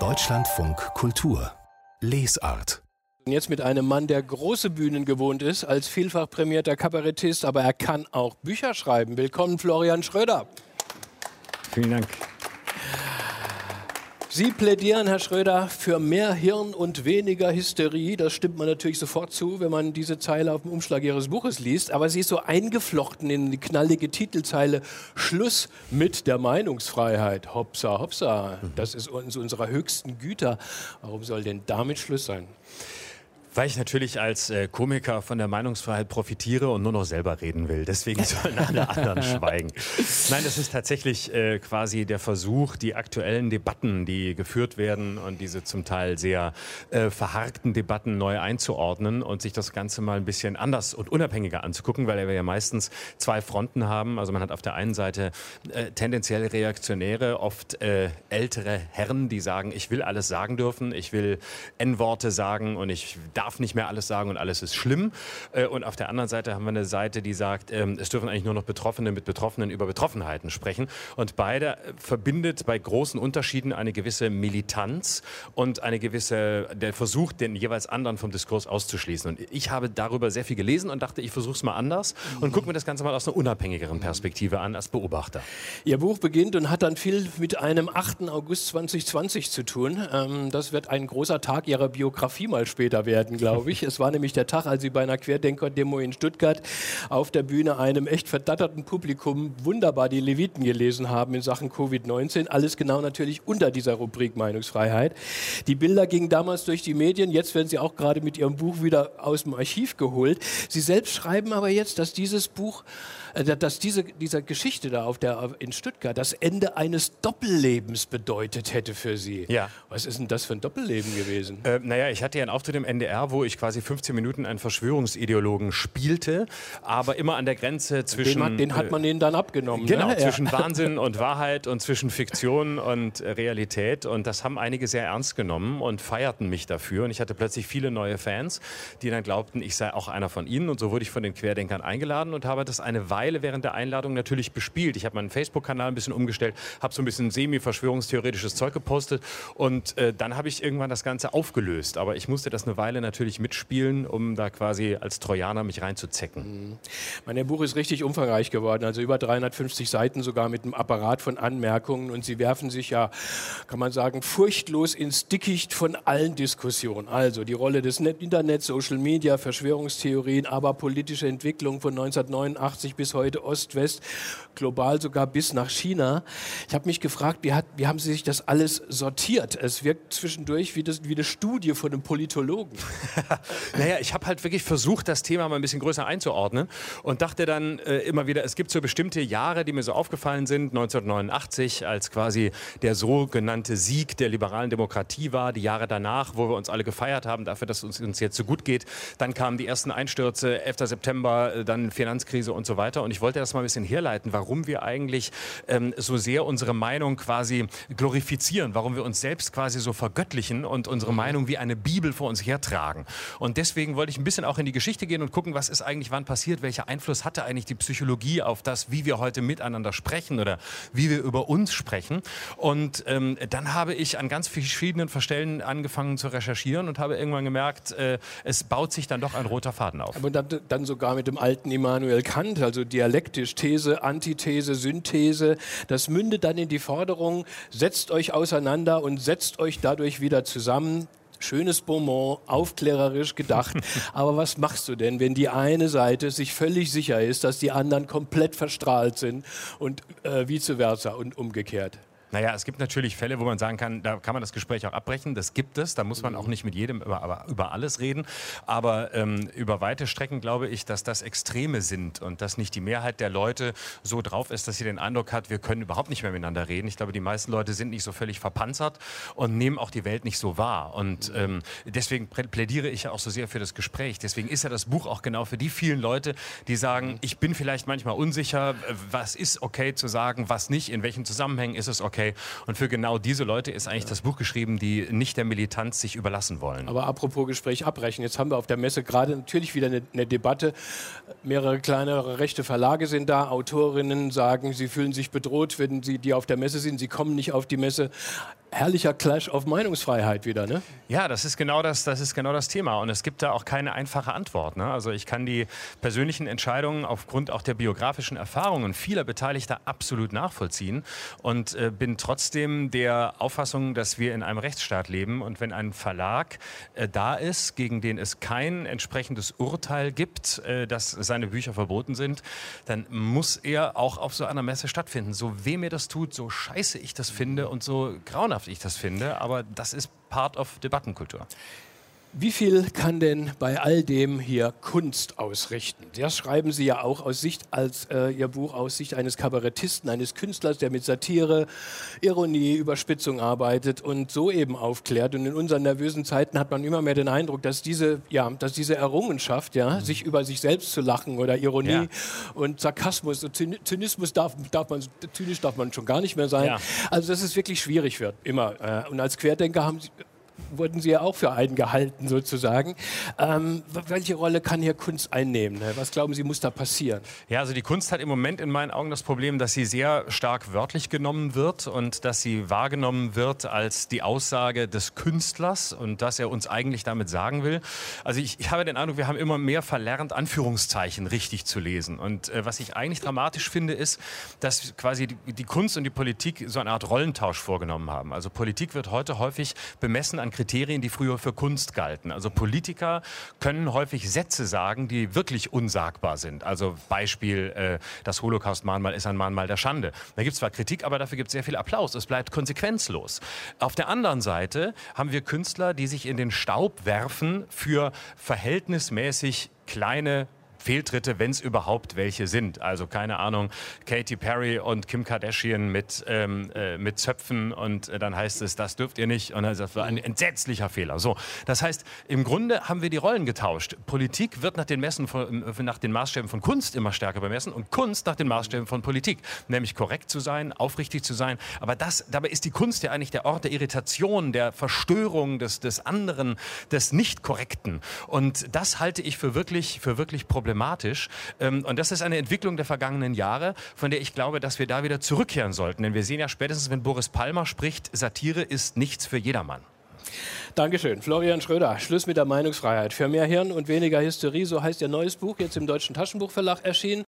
Deutschlandfunk Kultur Lesart. Jetzt mit einem Mann, der große Bühnen gewohnt ist, als vielfach prämierter Kabarettist, aber er kann auch Bücher schreiben. Willkommen, Florian Schröder. Vielen Dank. Sie plädieren, Herr Schröder, für mehr Hirn und weniger Hysterie. Das stimmt man natürlich sofort zu, wenn man diese Zeile auf dem Umschlag Ihres Buches liest. Aber sie ist so eingeflochten in die knallige Titelzeile. Schluss mit der Meinungsfreiheit. Hopsa, hopsa. Das ist uns unserer höchsten Güter. Warum soll denn damit Schluss sein? Weil ich natürlich als Komiker von der Meinungsfreiheit profitiere und nur noch selber reden will. Deswegen sollen alle anderen schweigen. Nein, das ist tatsächlich quasi der Versuch, die aktuellen Debatten, die geführt werden und diese zum Teil sehr verharkten Debatten neu einzuordnen und sich das Ganze mal ein bisschen anders und unabhängiger anzugucken, weil wir ja meistens zwei Fronten haben. Also man hat auf der einen Seite tendenziell Reaktionäre, oft ältere Herren, die sagen, ich will alles sagen dürfen, ich will N-Worte sagen und ich darf nicht mehr alles sagen und alles ist schlimm. Und auf der anderen Seite haben wir eine Seite, die sagt, es dürfen eigentlich nur noch Betroffene mit Betroffenen über Betroffenheiten sprechen. Und beide verbindet bei großen Unterschieden eine gewisse Militanz und eine gewisse, der Versuch, den jeweils anderen vom Diskurs auszuschließen. Und ich habe darüber sehr viel gelesen und dachte, ich versuche es mal anders und gucke mir das Ganze mal aus einer unabhängigeren Perspektive an als Beobachter. Ihr Buch beginnt und hat dann viel mit einem 8. August 2020 zu tun. Das wird ein großer Tag Ihrer Biografie mal später werden, glaube ich. Es war nämlich der Tag, als Sie bei einer Querdenker-Demo in Stuttgart auf der Bühne einem echt verdatterten Publikum wunderbar die Leviten gelesen haben in Sachen Covid-19. Alles genau natürlich unter dieser Rubrik Meinungsfreiheit. Die Bilder gingen damals durch die Medien. Jetzt werden Sie auch gerade mit Ihrem Buch wieder aus dem Archiv geholt. Sie selbst schreiben aber jetzt, dass dieses Buch, dass dieser Geschichte da in Stuttgart das Ende eines Doppellebens bedeutet hätte für Sie. Ja. Was ist denn das für ein Doppelleben gewesen? Naja, ich hatte ja einen Auftritt im NDR, wo ich quasi 15 Minuten einen Verschwörungsideologen spielte, aber immer an der Grenze zwischen... Den hat man ihnen dann abgenommen. Genau, ne? Zwischen Wahnsinn und Wahrheit und zwischen Fiktion und Realität. Und das haben einige sehr ernst genommen und feierten mich dafür. Und ich hatte plötzlich viele neue Fans, die dann glaubten, ich sei auch einer von ihnen. Und so wurde ich von den Querdenkern eingeladen und habe das eine Weile während der Einladung natürlich bespielt. Ich habe meinen Facebook-Kanal ein bisschen umgestellt, habe so ein bisschen semi-verschwörungstheoretisches Zeug gepostet und dann habe ich irgendwann das Ganze aufgelöst. Aber ich musste das eine Weile natürlich mitspielen, um da quasi als Trojaner mich reinzuzecken. Mein Buch ist richtig umfangreich geworden, also über 350 Seiten sogar mit einem Apparat von Anmerkungen und Sie werfen sich ja, kann man sagen, furchtlos ins Dickicht von allen Diskussionen. Also die Rolle des Internets, Social Media, Verschwörungstheorien, aber politische Entwicklung von 1989 bis heute Ost-West, global sogar bis nach China. Ich habe mich gefragt, wie haben Sie sich das alles sortiert? Es wirkt zwischendurch wie eine Studie von einem Politologen. Naja, ich habe halt wirklich versucht, das Thema mal ein bisschen größer einzuordnen und dachte dann immer wieder, es gibt so bestimmte Jahre, die mir so aufgefallen sind. 1989, als quasi der sogenannte Sieg der liberalen Demokratie war, die Jahre danach, wo wir uns alle gefeiert haben dafür, dass es uns jetzt so gut geht. Dann kamen die ersten Einstürze, 11. September, dann Finanzkrise und so weiter. Und ich wollte das mal ein bisschen herleiten, warum wir eigentlich so sehr unsere Meinung quasi glorifizieren, warum wir uns selbst quasi so vergöttlichen und unsere Meinung wie eine Bibel vor uns her tragen. Und deswegen wollte ich ein bisschen auch in die Geschichte gehen und gucken, was ist eigentlich wann passiert, welcher Einfluss hatte eigentlich die Psychologie auf das, wie wir heute miteinander sprechen oder wie wir über uns sprechen. Und dann habe ich an ganz verschiedenen Stellen angefangen zu recherchieren und habe irgendwann gemerkt, es baut sich dann doch ein roter Faden auf. Aber dann sogar mit dem alten Immanuel Kant, also dialektisch, These, Antithese, Synthese, das mündet dann in die Forderung, setzt euch auseinander und setzt euch dadurch wieder zusammen. Schönes Beaumont, aufklärerisch gedacht. Aber was machst du denn, wenn die eine Seite sich völlig sicher ist, dass die anderen komplett verstrahlt sind und vice versa und umgekehrt? Naja, es gibt natürlich Fälle, wo man sagen kann, da kann man das Gespräch auch abbrechen, das gibt es, da muss man auch nicht mit jedem über alles reden, aber über weite Strecken glaube ich, dass das Extreme sind und dass nicht die Mehrheit der Leute so drauf ist, dass sie den Eindruck hat, wir können überhaupt nicht mehr miteinander reden. Ich glaube, die meisten Leute sind nicht so völlig verpanzert und nehmen auch die Welt nicht so wahr und deswegen plädiere ich ja auch so sehr für das Gespräch, deswegen ist ja das Buch auch genau für die vielen Leute, die sagen, ich bin vielleicht manchmal unsicher, was ist okay zu sagen, was nicht, in welchen Zusammenhängen ist es okay. okay. Und für genau diese Leute ist eigentlich das Buch geschrieben, die nicht der Militanz sich überlassen wollen. Aber apropos Gespräch abbrechen, jetzt haben wir auf der Messe gerade natürlich wieder eine Debatte. Mehrere kleinere rechte Verlage sind da, Autorinnen sagen, sie fühlen sich bedroht, wenn sie die auf der Messe sind, sie kommen nicht auf die Messe. Herrlicher Clash auf Meinungsfreiheit wieder, ne? Ja, das ist genau das Thema. Und es gibt da auch keine einfache Antwort, ne? Also ich kann die persönlichen Entscheidungen aufgrund auch der biografischen Erfahrungen vieler Beteiligter absolut nachvollziehen und bin trotzdem der Auffassung, dass wir in einem Rechtsstaat leben. Und wenn ein Verlag da ist, gegen den es kein entsprechendes Urteil gibt, dass seine Bücher verboten sind, dann muss er auch auf so einer Messe stattfinden. So weh mir das tut, so scheiße ich das finde und so grauenhaft ich das finde, aber das ist Part of Debattenkultur. Wie viel kann denn bei all dem hier Kunst ausrichten? Das schreiben Sie ja auch aus Sicht Ihr Buch aus Sicht eines Kabarettisten, eines Künstlers, der mit Satire, Ironie, Überspitzung arbeitet und so eben aufklärt. Und in unseren nervösen Zeiten hat man immer mehr den Eindruck, dass diese Errungenschaft, sich über sich selbst zu lachen oder Ironie und Sarkasmus und Zynismus darf man schon gar nicht mehr sein. Ja. Also dass es wirklich schwierig wird, immer. Und als Querdenker wurden Sie ja auch für einen gehalten, sozusagen. Welche Rolle kann hier Kunst einnehmen? Was glauben Sie, muss da passieren? Ja, also die Kunst hat im Moment in meinen Augen das Problem, dass sie sehr stark wörtlich genommen wird und dass sie wahrgenommen wird als die Aussage des Künstlers und dass er uns eigentlich damit sagen will. Also ich habe den Eindruck, wir haben immer mehr verlernt, Anführungszeichen richtig zu lesen. Und was ich eigentlich dramatisch finde, ist, dass quasi die Kunst und die Politik so eine Art Rollentausch vorgenommen haben. Also Politik wird heute häufig bemessen an Kriterien, die früher für Kunst galten. Also Politiker können häufig Sätze sagen, die wirklich unsagbar sind. Also Beispiel, das Holocaust-Mahnmal ist ein Mahnmal der Schande. Da gibt es zwar Kritik, aber dafür gibt es sehr viel Applaus. Es bleibt konsequenzlos. Auf der anderen Seite haben wir Künstler, die sich in den Staub werfen für verhältnismäßig kleine Fehltritte, wenn es überhaupt welche sind. Also keine Ahnung, Katy Perry und Kim Kardashian mit Zöpfen und dann heißt es, das dürft ihr nicht. Und dann sagt man, ein entsetzlicher Fehler. So, das heißt, im Grunde haben wir die Rollen getauscht. Politik wird nach den Maßstäben von Kunst immer stärker bemessen und Kunst nach den Maßstäben von Politik. Nämlich korrekt zu sein, aufrichtig zu sein. Aber dabei ist die Kunst ja eigentlich der Ort der Irritation, der Verstörung des anderen, des Nicht-Korrekten. Und das halte ich für wirklich problematisch. Und das ist eine Entwicklung der vergangenen Jahre, von der ich glaube, dass wir da wieder zurückkehren sollten. Denn wir sehen ja spätestens, wenn Boris Palmer spricht, Satire ist nichts für jedermann. Dankeschön. Florian Schröder, Schluss mit der Meinungsfreiheit. Für mehr Hirn und weniger Hysterie, so heißt Ihr neues Buch, jetzt im Deutschen Taschenbuchverlag erschienen.